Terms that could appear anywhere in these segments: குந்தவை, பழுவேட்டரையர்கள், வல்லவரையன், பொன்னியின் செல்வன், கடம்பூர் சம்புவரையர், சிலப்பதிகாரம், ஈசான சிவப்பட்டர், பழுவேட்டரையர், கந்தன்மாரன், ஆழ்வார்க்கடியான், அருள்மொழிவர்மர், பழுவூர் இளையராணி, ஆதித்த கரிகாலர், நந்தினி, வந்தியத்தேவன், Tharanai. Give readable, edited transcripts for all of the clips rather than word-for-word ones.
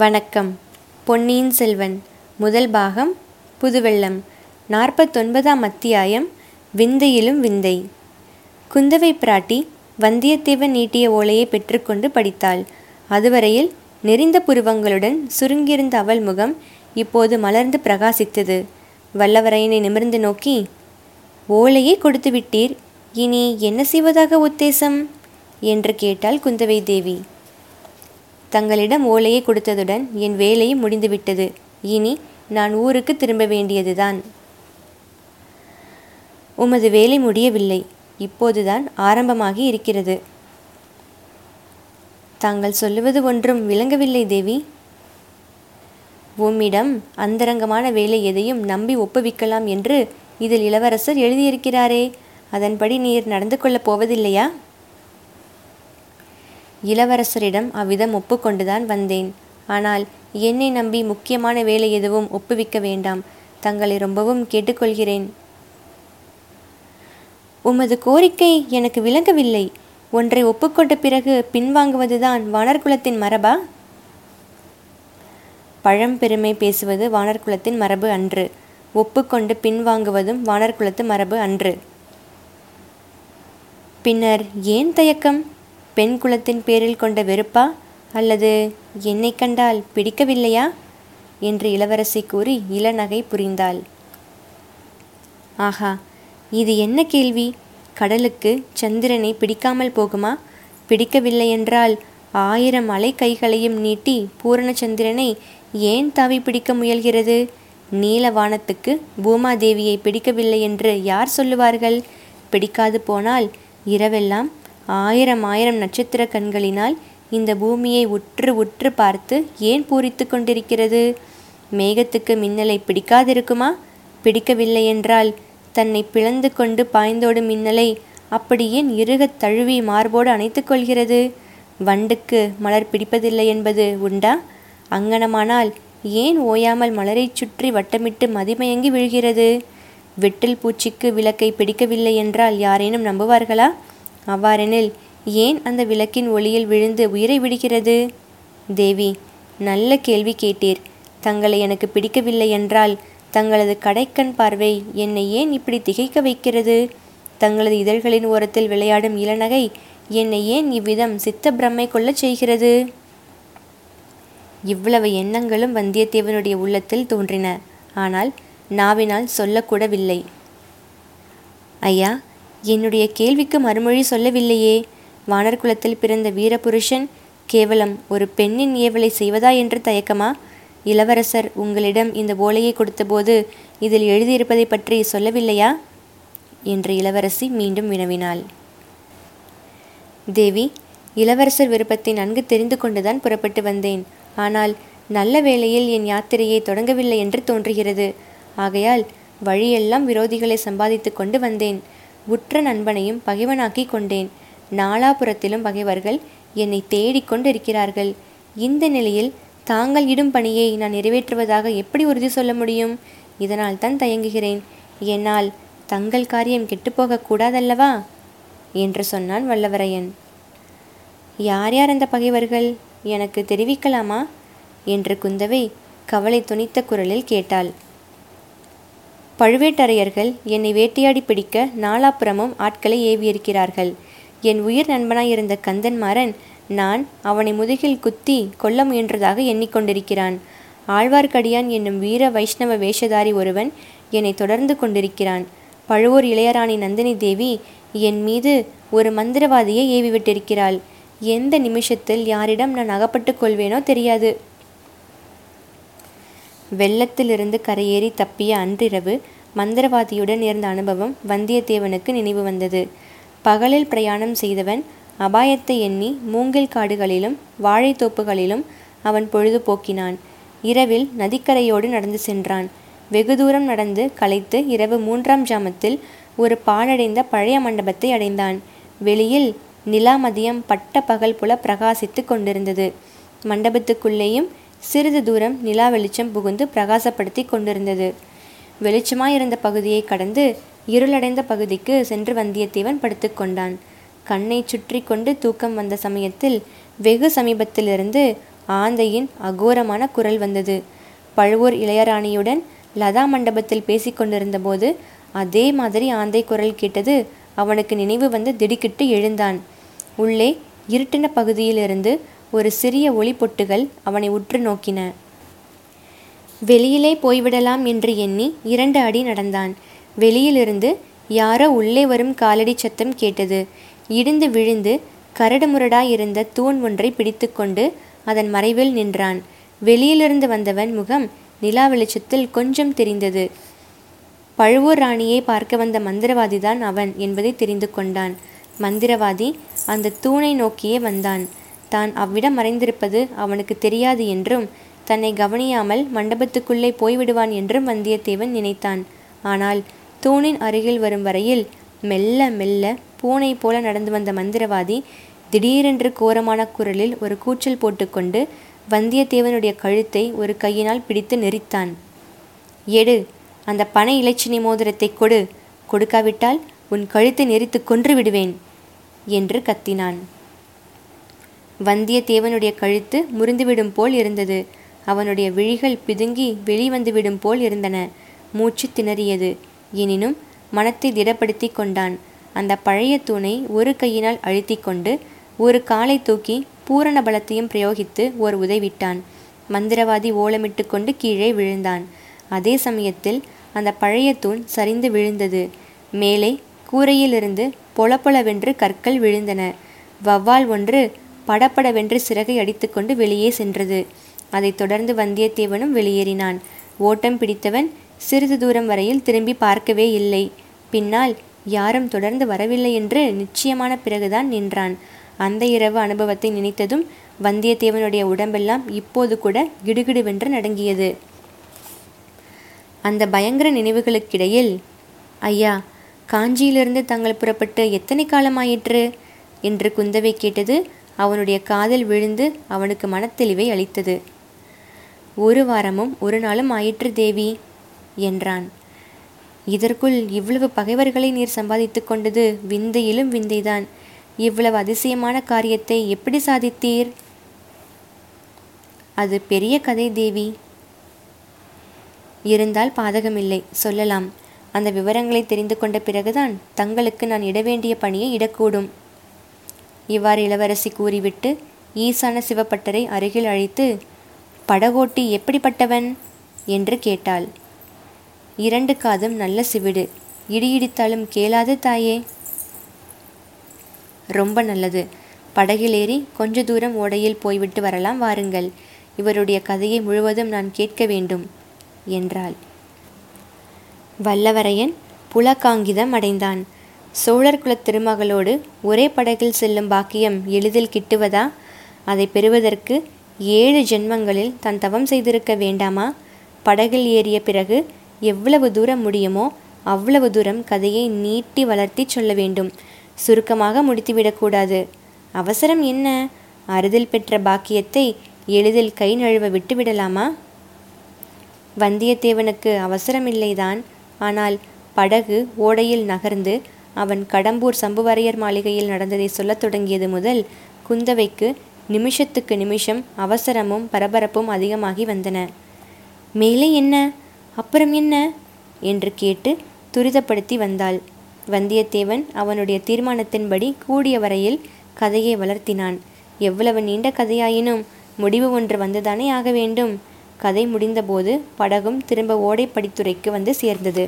வணக்கம். பொன்னியின் செல்வன் முதல் பாகம், புதுவெள்ளம், 49ஆம் அத்தியாயம், விந்தையிலும் விந்தை. குந்தவை பிராட்டி வந்தியத்தேவன் நீட்டிய ஓலையை பெற்றுக்கொண்டு படித்தாள். அதுவரையில் நெறிந்த புருவங்களுடன் சுருங்கியிருந்த அவள் முகம் இப்போது மலர்ந்து பிரகாசித்தது. வல்லவரையனை நிமிர்ந்து நோக்கி, ஓலையை கொடுத்து விட்டீர், இனி என்ன செய்வதாக உத்தேசம் என்று கேட்டாள் குந்தவை தேவி. தங்களிடம் ஓலையை கொடுத்ததுடன் என் வேலையும் முடிந்துவிட்டது. இனி நான் ஊருக்கு திரும்ப வேண்டியதுதான். உமது வேலை முடியவில்லை, இப்போதுதான் ஆரம்பமாகி இருக்கிறது. தாங்கள் சொல்லுவது ஒன்றும் விளங்கவில்லை தேவி. உம்மிடம் அந்தரங்கமான வேலை எதையும் நம்பி ஒப்புவிக்கலாம் என்று இதில் இளவரசர் எழுதியிருக்கிறாரே, அதன்படி நீர் நடந்து கொள்ளப் போவதில்லையா? இளவரசரிடம் அவ்விதம் ஒப்புக்கொண்டுதான் வந்தேன். ஆனால் என்னை நம்பி முக்கியமான வேலை எதுவும் ஒப்புவிக்க வேண்டாம். தங்களை ரொம்பவும் கேட்டுக்கொள்கிறேன். உமது கோரிக்கை எனக்கு விளங்கவில்லை. ஒன்றை ஒப்புக்கொண்ட பிறகு பின்வாங்குவதுதான் வானர்குலத்தின் மரபா? பழம்பெருமை பேசுவது வானர்குலத்தின் மரபு அன்று. ஒப்புக்கொண்டு பின்வாங்குவதும் வானர்குலத்து மரபு அன்று. பின்னர் ஏன் தயக்கம்? பெண் குலத்தின் பேரில் கொண்ட வெறுப்பா, அல்லது என்னை கண்டால் பிடிக்கவில்லையா என்று இளவரசி கூறி இளநகை புரிந்தாள். ஆஹா, இது என்ன கேள்வி! கடலுக்கு சந்திரனை பிடிக்காமல் போகுமா? பிடிக்கவில்லை என்றால் 1000 அலை கைகளையும் நீட்டி பூரணச்சந்திரனை ஏன் தாவி பிடிக்க முயல்கிறது? நீலவானத்துக்கு பூமாதேவியை பிடிக்கவில்லை என்று யார் சொல்லுவார்கள்? பிடிக்காது போனால் இரவெல்லாம் 1000 நட்சத்திர கண்களினால் இந்த பூமியை உற்று உற்று பார்த்து ஏன் பூரித்து கொண்டிருக்கிறது? மேகத்துக்கு மின்னலை பிடிக்காதிருக்குமா? பிடிக்கவில்லை என்றால் தன்னை பிளந்து கொண்டு பாய்ந்தோடும் மின்னலை அப்படி ஏன் இறுகத் தழுவி மார்போடு அணைத்து கொள்கிறது? வண்டுக்கு மலர் பிடிப்பதில்லை என்பது உண்டா? அங்கனமானால் ஏன் ஓயாமல் மலரை சுற்றி வட்டமிட்டு மதிமயங்கி விழுகிறது? வெட்டில் பூச்சிக்கு விளக்கை பிடிக்கவில்லை என்றால் யாரேனும் நம்புவார்களா? அவ்வாறெனில் ஏன் அந்த விளக்கின் ஒளியில் விழுந்து உயிரை விடுகிறது? தேவி, நல்ல கேள்வி கேட்டீர். தங்களை எனக்கு பிடிக்கவில்லை என்றால் தங்களது கடைக்கண் பார்வை என்னை ஏன் இப்படி திகைக்க வைக்கிறது? தங்களது இதழ்களின் ஓரத்தில் விளையாடும் இளநகை என்னை ஏன் இவ்விதம் சித்த பிரம்மை கொள்ள செய்கிறது? இவ்வளவு எண்ணங்களும் வந்தியத்தேவனுடைய உள்ளத்தில் தோன்றின. ஆனால் நாவினால் சொல்லக்கூடவில்லை. ஐயா, என்னுடைய கேள்விக்கு மறுமொழி சொல்லவில்லையே. வானர்குலத்தில் பிறந்த வீரபுருஷன் கேவலம் ஒரு பெண்ணின் ஏவலை செய்வதா என்று தயக்கமா? இளவரசர் உங்களிடம் இந்த ஓலையை கொடுத்தபோது இதில் எழுதியிருப்பதை பற்றி சொல்லவில்லையா என்று இளவரசி மீண்டும் வினவினாள். தேவி, இளவரசர் விருப்பத்தை நன்கு தெரிந்து கொண்டுதான் புறப்பட்டு வந்தேன். ஆனால் நல்ல வேளையில் என் யாத்திரையை தொடங்கவில்லை என்று தோன்றுகிறது. ஆகையால் வழியெல்லாம் விரோதிகளை சம்பாதித்து கொண்டு வந்தேன். உற்ற நண்பனையும் பகைவனாக்கி கொண்டேன். நாலாபுரத்திலும் பகைவர்கள் என்னை தேடிக்கொண்டு இருக்கிறார்கள். இந்த நிலையில் தாங்கள் இடும் பணியை நான் நிறைவேற்றுவதாக எப்படி உறுதி சொல்ல முடியும்? இதனால் தான் தயங்குகிறேன். என்னால் தங்கள் காரியம் கெட்டுப்போகக்கூடாதல்லவா என்று சொன்னான் வல்லவரையன். யார் யார் அந்த பகைவர்கள் எனக்கு தெரிவிக்கலாமா என்று குந்தவை கவலை துணித்த குரலில் கேட்டாள். பழுவேட்டரையர்கள் என்னை வேட்டையாடி பிடிக்க நாலாபுரமும் ஆட்களை ஏவியிருக்கிறார்கள். என் உயிர் நண்பனாயிருந்த கந்தன்மாரன் நான் அவனை முதுகில் குத்தி கொல்ல முயன்றதாக எண்ணிக்கொண்டிருக்கிறான். ஆழ்வார்க்கடியான் என்னும் வீர வைஷ்ணவ வேஷதாரி ஒருவன் என்னை தொடர்ந்து கொண்டிருக்கிறான். பழுவூர் இளையராணி நந்தினி தேவி என் மீது ஒரு மந்திரவாதியை ஏவிவிட்டிருக்கிறாள். எந்த நிமிஷத்தில் யாரிடம் நான் அகப்பட்டு கொள்வேனோ தெரியாது. வெள்ளத்திலிருந்து கரையேறி தப்பிய அன்றிரவு மந்திரவாதியுடன் இருந்த அனுபவம் வந்தியத்தேவனுக்கு நினைவு வந்தது. பகலில் பிரயாணம் செய்தவன் அபாயத்தை எண்ணி மூங்கில் காடுகளிலும் வாழைத்தோப்புகளிலும் அவன் பொழுது போக்கினான். இரவில் நதிக்கரையோடு நடந்து சென்றான். வெகு தூரம் நடந்து களைத்து இரவு 3ஆம் ஜாமத்தில் ஒரு பாழடைந்த பழைய மண்டபத்தை அடைந்தான். வெளியில் நிலா மதியம் பட்ட பகல் புல பிரகாசித்து கொண்டிருந்தது. மண்டபத்துக்குள்ளேயும் சிறிது தூரம் நிலா வெளிச்சம் புகுந்து பிரகாசப்படுத்தி கொண்டிருந்தது. வெளிச்சமாயிருந்த பகுதியை கடந்து இருளடைந்த பகுதிக்கு சென்று வந்தியத்தேவன் படுத்து கொண்டான். கண்ணை சுற்றி கொண்டு தூக்கம் வந்த சமயத்தில் வெகு சமீபத்திலிருந்து ஆந்தையின் அகோரமான குரல் வந்தது. பழுவூர் இளையராணியுடன் லதா மண்டபத்தில் பேசி கொண்டிருந்த போது அதே மாதிரி ஆந்தை குரல் கேட்டது. அவனுக்கு நினைவு வந்து திடுக்கிட்டு எழுந்தான். உள்ளே இருட்டின பகுதியிலிருந்து ஒரு சிறிய ஒளி பொட்டுகள் அவனை உற்று நோக்கின. வெளியிலே போய்விடலாம் என்று எண்ணி 2 அடி நடந்தான். வெளியிலிருந்து யாரோ உள்ளே வரும் காலடி சத்தம் கேட்டது. இடிந்து விழுந்து கரடுமுரடாயிருந்த தூண் ஒன்றை பிடித்து கொண்டு அதன் மறைவில் நின்றான். வெளியிலிருந்து வந்தவன் முகம் நிலா வெளிச்சத்தில் கொஞ்சம் தெரிந்தது. பழுவூர் ராணியை பார்க்க வந்த மந்திரவாதிதான் அவன் என்பதை தெரிந்து கொண்டான். மந்திரவாதி அந்த தூணை நோக்கியே வந்தான். தான் அவ்விடம் மறைந்திருப்பது அவனுக்கு தெரியாது என்றும் தன்னை கவனியாமல் மண்டபத்துக்குள்ளே போய்விடுவான் என்றும் வந்தியத்தேவன் நினைத்தான். ஆனால் தூணின் அருகில் வரும் வரையில் மெல்ல மெல்ல பூனை போல நடந்து வந்த மந்திரவாதி திடீரென்று கோரமான குரலில் ஒரு கூச்சல் போட்டுக்கொண்டு வந்தியத்தேவனுடைய கழுத்தை ஒரு கையினால் பிடித்து நெறித்தான். எடு, அந்த பனை இலச்சினை மோதிரத்தை கொடு, கொடுக்காவிட்டால் உன் கழுத்தை நெறித்து கொன்று விடுவேன் என்று கத்தினான். வந்தியத்தேவனுடைய கழுத்து முறிந்துவிடும் போல் இருந்தது. அவனுடைய விழிகள் பிதுங்கி வெளிவந்துவிடும் போல் இருந்தன. மூச்சு திணறியது. எனினும் மனத்தை திடப்படுத்தி கொண்டான். அந்த பழைய தூணை ஒரு கையினால் அழுத்தி கொண்டு ஒரு காலை தூக்கி பூரண பலத்தையும் பிரயோகித்து ஓர் உதைவிட்டான். மந்திரவாதி ஓலமிட்டு கொண்டு கீழே விழுந்தான். அதே சமயத்தில் அந்த பழைய தூண் சரிந்து விழுந்தது. மேலே கூரையிலிருந்து பொலப்பொலவென்று கற்கள் விழுந்தன. வௌவால் ஒன்று படப்படவென்று சிறகை அடித்து கொண்டு வெளியே சென்றது. அதைத் தொடர்ந்து வந்தியத்தேவனும் வெளியேறினான். ஓட்டம் பிடித்தவன் சிறிது தூரம் வரையில் திரும்பி பார்க்கவே இல்லை. பின்னால் யாரும் தொடர்ந்து வரவில்லை என்று நிச்சயமான பிறகுதான் நின்றான். அந்த இரவு அனுபவத்தை நினைத்ததும் வந்தியத்தேவனுடைய உடம்பெல்லாம் இப்போது கூட கிடுகிடுவென்று நடுங்கியது. அந்த பயங்கர நினைவுகளுக்கிடையில், ஐயா, காஞ்சியிலிருந்து தாங்கள் புறப்பட்டு எத்தனை காலமாயிற்று என்று குந்தவை கேட்டது அவனுடைய காதில் விழுந்து அவனுக்கு மனத்தெளிவை அளித்தது. 1 வாரமும் 1 நாளும் ஆயிற்று தேவி என்றான். இதற்குள் இவ்வளவு பகைவர்களை நீர் சம்பாதித்து கொண்டது விந்தையிலும் விந்தைதான். இவ்வளவு அதிசயமான காரியத்தை எப்படி சாதித்தீர்? அது பெரிய கதை தேவி. இருந்தால் பாதகமில்லை, சொல்லலாம். அந்த விவரங்களை தெரிந்து கொண்ட பிறகுதான் தங்களுக்கு நான் இட வேண்டிய பணியை இடக்கூடும். இவ்வாறு இளவரசி கூறிவிட்டு ஈசான சிவப்பட்டரை அருகில் அழைத்து, படகோட்டி எப்படிப்பட்டவன் என்று கேட்டாள். 2 காதும் நல்ல சிவிடு, இடியிடித்தாலும் கேளாது தாயே. ரொம்ப நல்லது. படகிலேறி கொஞ்ச தூரம் ஓடையில் போய்விட்டு வரலாம் வாருங்கள். இவருடைய கதையை முழுவதும் நான் கேட்க வேண்டும் என்றாள். வல்லவரையன் புலகாங்கிதம் அடைந்தான். சோழர் குலத் திருமகளோடு ஒரே படகில் செல்லும் பாக்கியம் எளிதில் கிட்டுவதா? அதை பெறுவதற்கு 7 ஜென்மங்களில் தான் தவம் செய்திருக்க வேண்டாமா? படகில் ஏறிய பிறகு எவ்வளவு தூரம் முடியுமோ அவ்வளவு தூரம் கதையை நீட்டி வளர்த்தி சொல்ல வேண்டும். சுருக்கமாக முடித்துவிடக்கூடாது. அவசரம் என்ன? அறுதில் பெற்ற பாக்கியத்தை எளிதில் கை நழுவ விட்டு விடலாமா? வந்தியத்தேவனுக்கு அவசரமில்லைதான். ஆனால் படகு ஓடையில் நகர்ந்து அவன் கடம்பூர் சம்புவரையர் மாளிகையில் நடந்ததை சொல்லத் தொடங்கியது முதல் குந்தவைக்கு நிமிஷத்துக்கு நிமிஷம் அவசரமும் பரபரப்பும் அதிகமாகி வந்தன. மேலே என்ன, அப்புறம் என்ன என்று கேட்டு துரிதப்படுத்தி வந்தாள். வந்தியத்தேவன் அவனுடைய தீர்மானத்தின்படி கூடிய வரையில் கதையை வளர்த்தினான். எவ்வளவு நீண்ட கதையாயினும் முடிவு ஒன்று வந்துதானே ஆக வேண்டும். கதை முடிந்தபோது படகும் திரும்ப ஓடைப்படித்துறைக்கு வந்து சேர்ந்தது.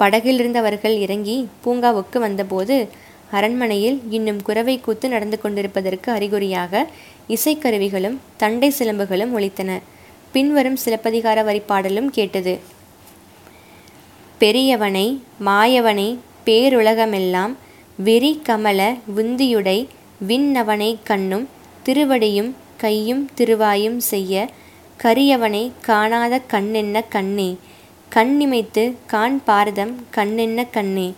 படகிலிருந்தவர்கள் இறங்கி பூங்காவுக்கு வந்தபோது அரண்மனையில் இன்னும் குரவை கூத்து நடந்து கொண்டிருப்பதற்கு அறிகுறியாக இசைக்கருவிகளும் தண்டை சிலம்புகளும் ஒலித்தன. பின்வரும் சிலப்பதிகார வரிப்பாடலும் கேட்டது. பெரியவனை மாயவனை பேருலகமெல்லாம் விரி கமல விந்தியுடை விண்ணவனை கண்ணும் திருவடியும் கையும் திருவாயும் செய்ய கரியவனை காணாத கண்ணென்ன கண்ணே, கண்ணிமைத்து கான் பாரதம் கண்ணென்ன கண்ணே,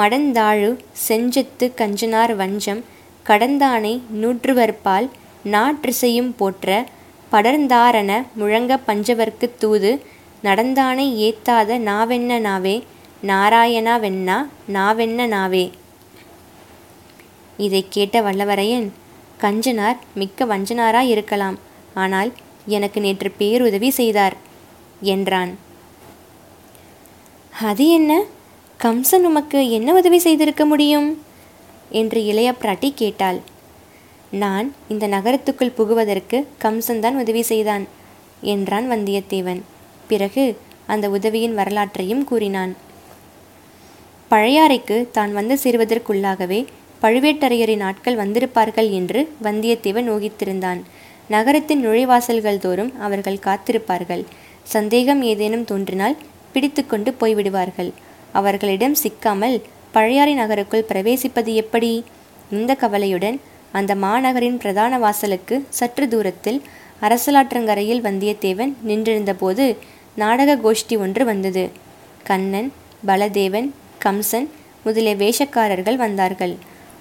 மடந்தாழு செஞ்சத்து கஞ்சனார் வஞ்சம் கடந்தானை நூற்றுவற்பால் நாற்றிசையும் போற்ற படர்ந்தாரண முழங்க பஞ்சவர்க்கு தூது நடந்தானை ஏத்தாத நாவென்ன நாவே, நாராயணா வெண்ணா நாவென்ன நாவே. இதை கேட்ட வல்லவரையன், கஞ்சனார் மிக்க வஞ்சனாராய் இருக்கலாம், ஆனால் எனக்கு நேற்று பேருதவி செய்தார் என்றான். அது என்ன? கம்சன் உமக்கு என்ன உதவி செய்திருக்க முடியும் என்று இளைய பிராட்டி கேட்டாள். நான் இந்த நகரத்துக்குள் புகுவதற்கு கம்சன்தான் உதவி செய்தான் என்றான் வந்தியத்தேவன். பிறகு அந்த உதவியின் வரலாற்றையும் கூறினான். பழையாறைக்கு தான் வந்து சேருவதற்குள்ளாகவே பழுவேட்டரையரின் ஆட்கள் வந்திருப்பார்கள் என்று வந்தியத்தேவன் ஊகித்திருந்தான். நகரத்தின் நுழைவாசல்கள் தோறும் அவர்கள் காத்திருப்பார்கள். சந்தேகம் ஏதேனும் தோன்றினால் பிடித்து கொண்டு போய்விடுவார்கள். அவர்களிடம் சிக்காமல் பழையாறை நகருக்குள் பிரவேசிப்பது எப்படி? இந்த கவலையுடன் அந்த மாநகரின் பிரதான வாசலுக்கு சற்று தூரத்தில் அரசலாற்றங்கரையில் வந்தியத்தேவன் நின்றிருந்த போது நாடக கோஷ்டி ஒன்று வந்தது. கண்ணன், பலதேவன், கம்சன் முதலிய வேஷக்காரர்கள் வந்தார்கள்.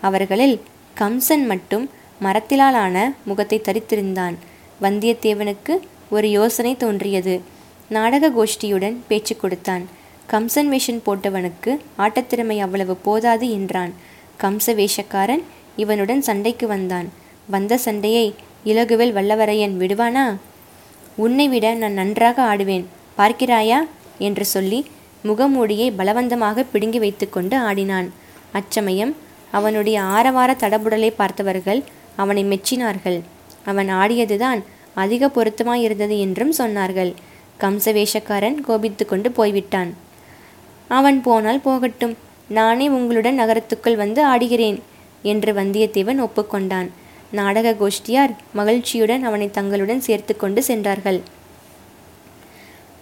அவர்களில் கம்சன் மட்டும் மரத்திலாலான முகத்தை தரித்திருந்தான். வந்தியத்தேவனுக்கு ஒரு யோசனை தோன்றியது. நாடக கோஷ்டியுடன் பேச்சு கொடுத்தான். கம்சன் வேஷன் போட்டவனுக்கு ஆட்டத்திறமை அவ்வளவு போதாது என்றான். கம்ச வேஷக்காரன் இவனுடன் சண்டைக்கு வந்தான். வந்த சண்டையை இலகுவில் வல்லவரையன் விடுவானா? உன்னை விட நான் நன்றாக ஆடுவேன், பார்க்கிறாயா என்று சொல்லி முகமூடியை பலவந்தமாக பிடுங்கி வைத்து கொண்டு ஆடினான். அச்சமயம் அவனுடைய ஆரவார தடபுடலை பார்த்தவர்கள் அவனை மெச்சினார்கள். அவன் ஆடியதுதான் அதிக பொருத்தமாயிருந்தது என்றும் சொன்னார்கள். கம்சவேஷக்காரன் கோபித்து கொண்டு போய்விட்டான். அவன் போனால் போகட்டும், நானே உங்களுடன் நகரத்துக்குள் வந்து ஆடுகிறேன் என்று வந்தியத்தேவன் ஒப்புக்கொண்டான். நாடக கோஷ்டியார் மகிழ்ச்சியுடன் அவனை தங்களுடன் சேர்த்து கொண்டு சென்றார்கள்.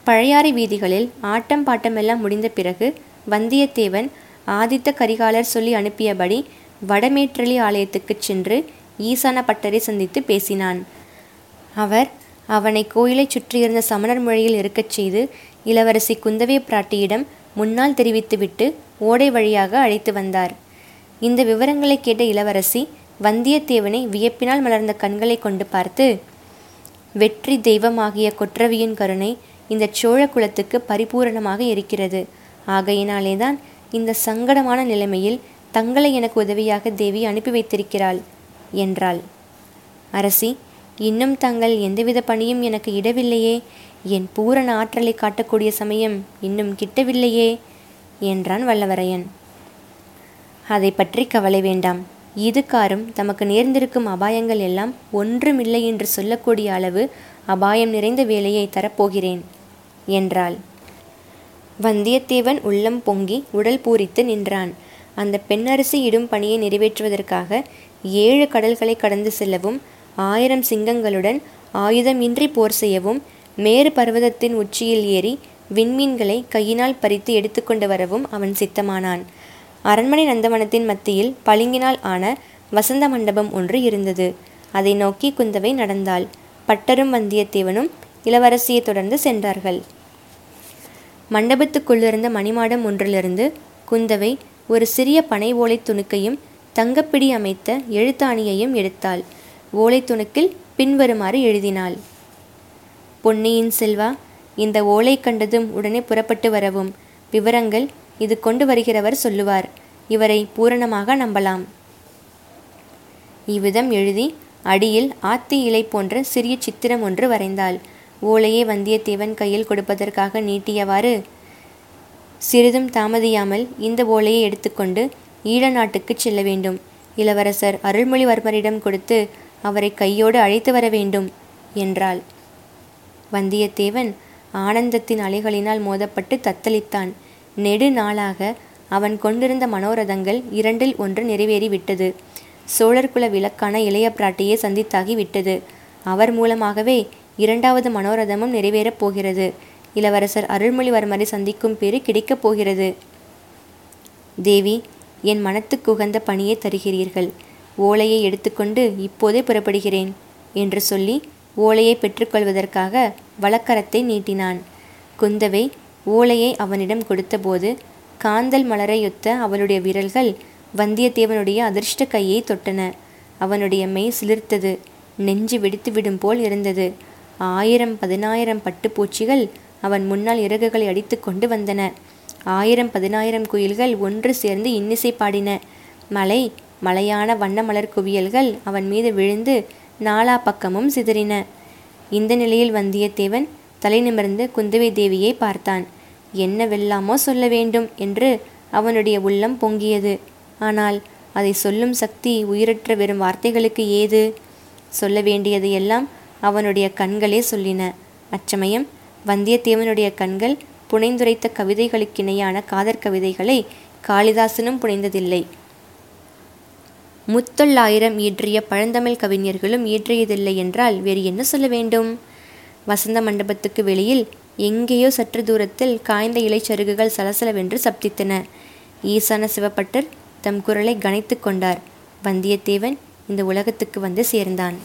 பழையாறை வீதிகளில் ஆட்டம் பாட்டமெல்லாம் முடிந்த பிறகு வந்தியத்தேவன் ஆதித்த கரிகாலர் சொல்லி அனுப்பியபடி வடமேற்றலி ஆலயத்துக்கு சென்று ஈசான பட்டரை சந்தித்து பேசினான். அவர் அவனை கோயிலை சுற்றியிருந்த சமணர் மொழியில் இருக்கச் செய்து இளவரசி குந்தவை பிராட்டியிடம் முன்னால் தெரிவித்துவிட்டு ஓடை வழியாக அழைத்து வந்தார். இந்த விவரங்களை கேட்ட இளவரசி வந்தியத்தேவனை வியப்பினால் மலர்ந்த கண்களை கொண்டு பார்த்து, வெற்றி தெய்வமாகிய கொற்றவியின் கருணை இந்த சோழ குலத்துக்கு பரிபூரணமாக இருக்கிறது. ஆகையினாலேதான் இந்த சங்கடமான நிலைமையில் தங்களை எனக்கு உதவியாக தேவி அனுப்பி வைத்திருக்கிறாள் என்றாள். அரசி, இன்னும் தாங்கள் எந்தவித பணியும் எனக்கு இடவில்லையே. என் பூரண ஆற்றலை காட்டக்கூடிய சமயம் இன்னும் கிட்டவில்லையே என்றான் வல்லவரையன். அதை பற்றி கவலை வேண்டாம். இதுகாரும் தமக்கு நேர்ந்திருக்கும் அபாயங்கள் எல்லாம் ஒன்றுமில்லை என்று சொல்லக்கூடிய அளவு அபாயம் நிறைந்த வேலையை தரப்போகிறேன் என்றாள். வந்தியத்தேவன் உள்ளம் பொங்கி உடல் பூரித்து நின்றான். அந்த பெண்ணரசி இடும் பணியை நிறைவேற்றுவதற்காக 7 கடல்களை கடந்து செல்லவும் 1000 சிங்கங்களுடன் ஆயுதம் இன்றி போர் செய்யவும் மேறு பர்வதத்தின் உச்சியில் ஏறி விண்மீன்களை கையினால் பறித்து எடுத்துக்கொண்டு வரவும் அவன் சித்தமானான். அரண்மனை நந்தவனத்தின் மத்தியில் பளிங்கினால் ஆன வசந்த மண்டபம் ஒன்று இருந்தது. அதை நோக்கி குந்தவை நடந்தாள். பட்டரும் வந்தியத்தேவனும் இளவரசியை தொடர்ந்து சென்றார்கள். மண்டபத்துக்குள்ளிருந்த மணிமாடம் ஒன்றிலிருந்து குந்தவை ஒரு சிறிய பனை ஓலை துணுக்கையும் தங்கப்பிடி அமைத்த எழுத்தாணியையும் எடுத்தாள். ஓலை துணுக்கில் பின்வருமாறு எழுதினாள். பொன்னியின் செல்வா, இந்த ஓலை கண்டதும் உடனே புறப்பட்டு வரவும். விவரங்கள் இது கொண்டு வருகிறவர் சொல்லுவார். இவரை பூரணமாக நம்பலாம். இவ்விதம் எழுதி அடியில் ஆத்தி இலை போன்ற சிறிய சித்திரம் ஒன்று வரைந்தாள். ஓலையை வந்தியத்தேவன் கையில் கொடுப்பதற்காக நீட்டியவாறு, சிறிதும் தாமதியாமல் இந்த ஓலையை எடுத்துக்கொண்டு ஈழ நாட்டுக்கு செல்ல வேண்டும். இளவரசர் அருள்மொழிவர்மரிடம் கொடுத்து அவரை கையோடு அழைத்து வர வேண்டும் என்றாள். வந்தியத்தேவன் ஆனந்தத்தின் அலைகளினால் மோதப்பட்டு தத்தளித்தான். நெடு நாளாக அவன் கொண்டிருந்த மனோரதங்கள் 2ல் ஒன்று நிறைவேறிவிட்டது. சோழர்குல விளக்கான இளைய பிராட்டியை சந்தித்தாகி விட்டது. அவர் மூலமாகவே 2வது மனோரதமும் நிறைவேறப் போகிறது. இளவரசர் அருள்மொழிவர்மரை சந்திக்கும் பேறு கிடைக்கப் போகிறது. தேவி, என் மனத்துக்கு உகந்த பணியை தருகிறீர்கள். ஓலையை எடுத்துக்கொண்டு இப்போதே புறப்படுகிறேன் என்று சொல்லி ஓலையை பெற்றுக்கொள்வதற்காக வலக்கரத்தை நீட்டினான். குந்தவை ஓலையை அவனிடம் கொடுத்தபோது காந்தல் மலரையொத்த அவளுடைய விரல்கள் வந்தியத்தேவனுடைய அதிர்ஷ்ட கையை தொட்டன. அவனுடைய மெய் சிலிர்த்தது. நெஞ்சு வெடித்து விடும் போல் இருந்தது. 1000 10,000 பட்டுப்பூச்சிகள் அவன் முன்னால் இறகுகளை அடித்து கொண்டு வந்தன. 1000 10,000 குயில்கள் ஒன்று சேர்ந்து இன்னிசை பாடின. மலை மலையான வண்ணமலர் குவியல்கள் அவன் மீது விழுந்து நாலா பக்கமும் சிதறின. இந்த நிலையில் வந்தியத்தேவன் தலை நிமிர்ந்து குந்தவை தேவியை பார்த்தான். என்னவெல்லாமோ சொல்ல வேண்டும் என்று அவனுடைய உள்ளம் பொங்கியது. ஆனால் அதை சொல்லும் சக்தி உயிரற்ற வெறும் வார்த்தைகளுக்கு ஏது? சொல்ல வேண்டியது எல்லாம் அவனுடைய கண்களே சொல்லின. அச்சமயம் வந்தியத்தேவனுடைய கண்கள் புனைந்துரைத்த கவிதைகளுக்கிணையான காதற் கவிதைகளை காளிதாசனும் புனைந்ததில்லை, 3,900 இயற்றிய பழந்தமிழ் கவிஞர்களும் இயற்றியதில்லை என்றால் வேறு என்ன சொல்ல வேண்டும்? வசந்த மண்டபத்துக்கு வெளியில் எங்கேயோ சற்று தூரத்தில் காய்ந்த இலைச்சருகுகள் சலசலவென்று சப்தித்தன. ஈசான சிவப்பட்டர் தம் குரலை கனைத்து கொண்டார். வந்தியத்தேவன் இந்த உலகத்துக்கு வந்து சேர்ந்தான்.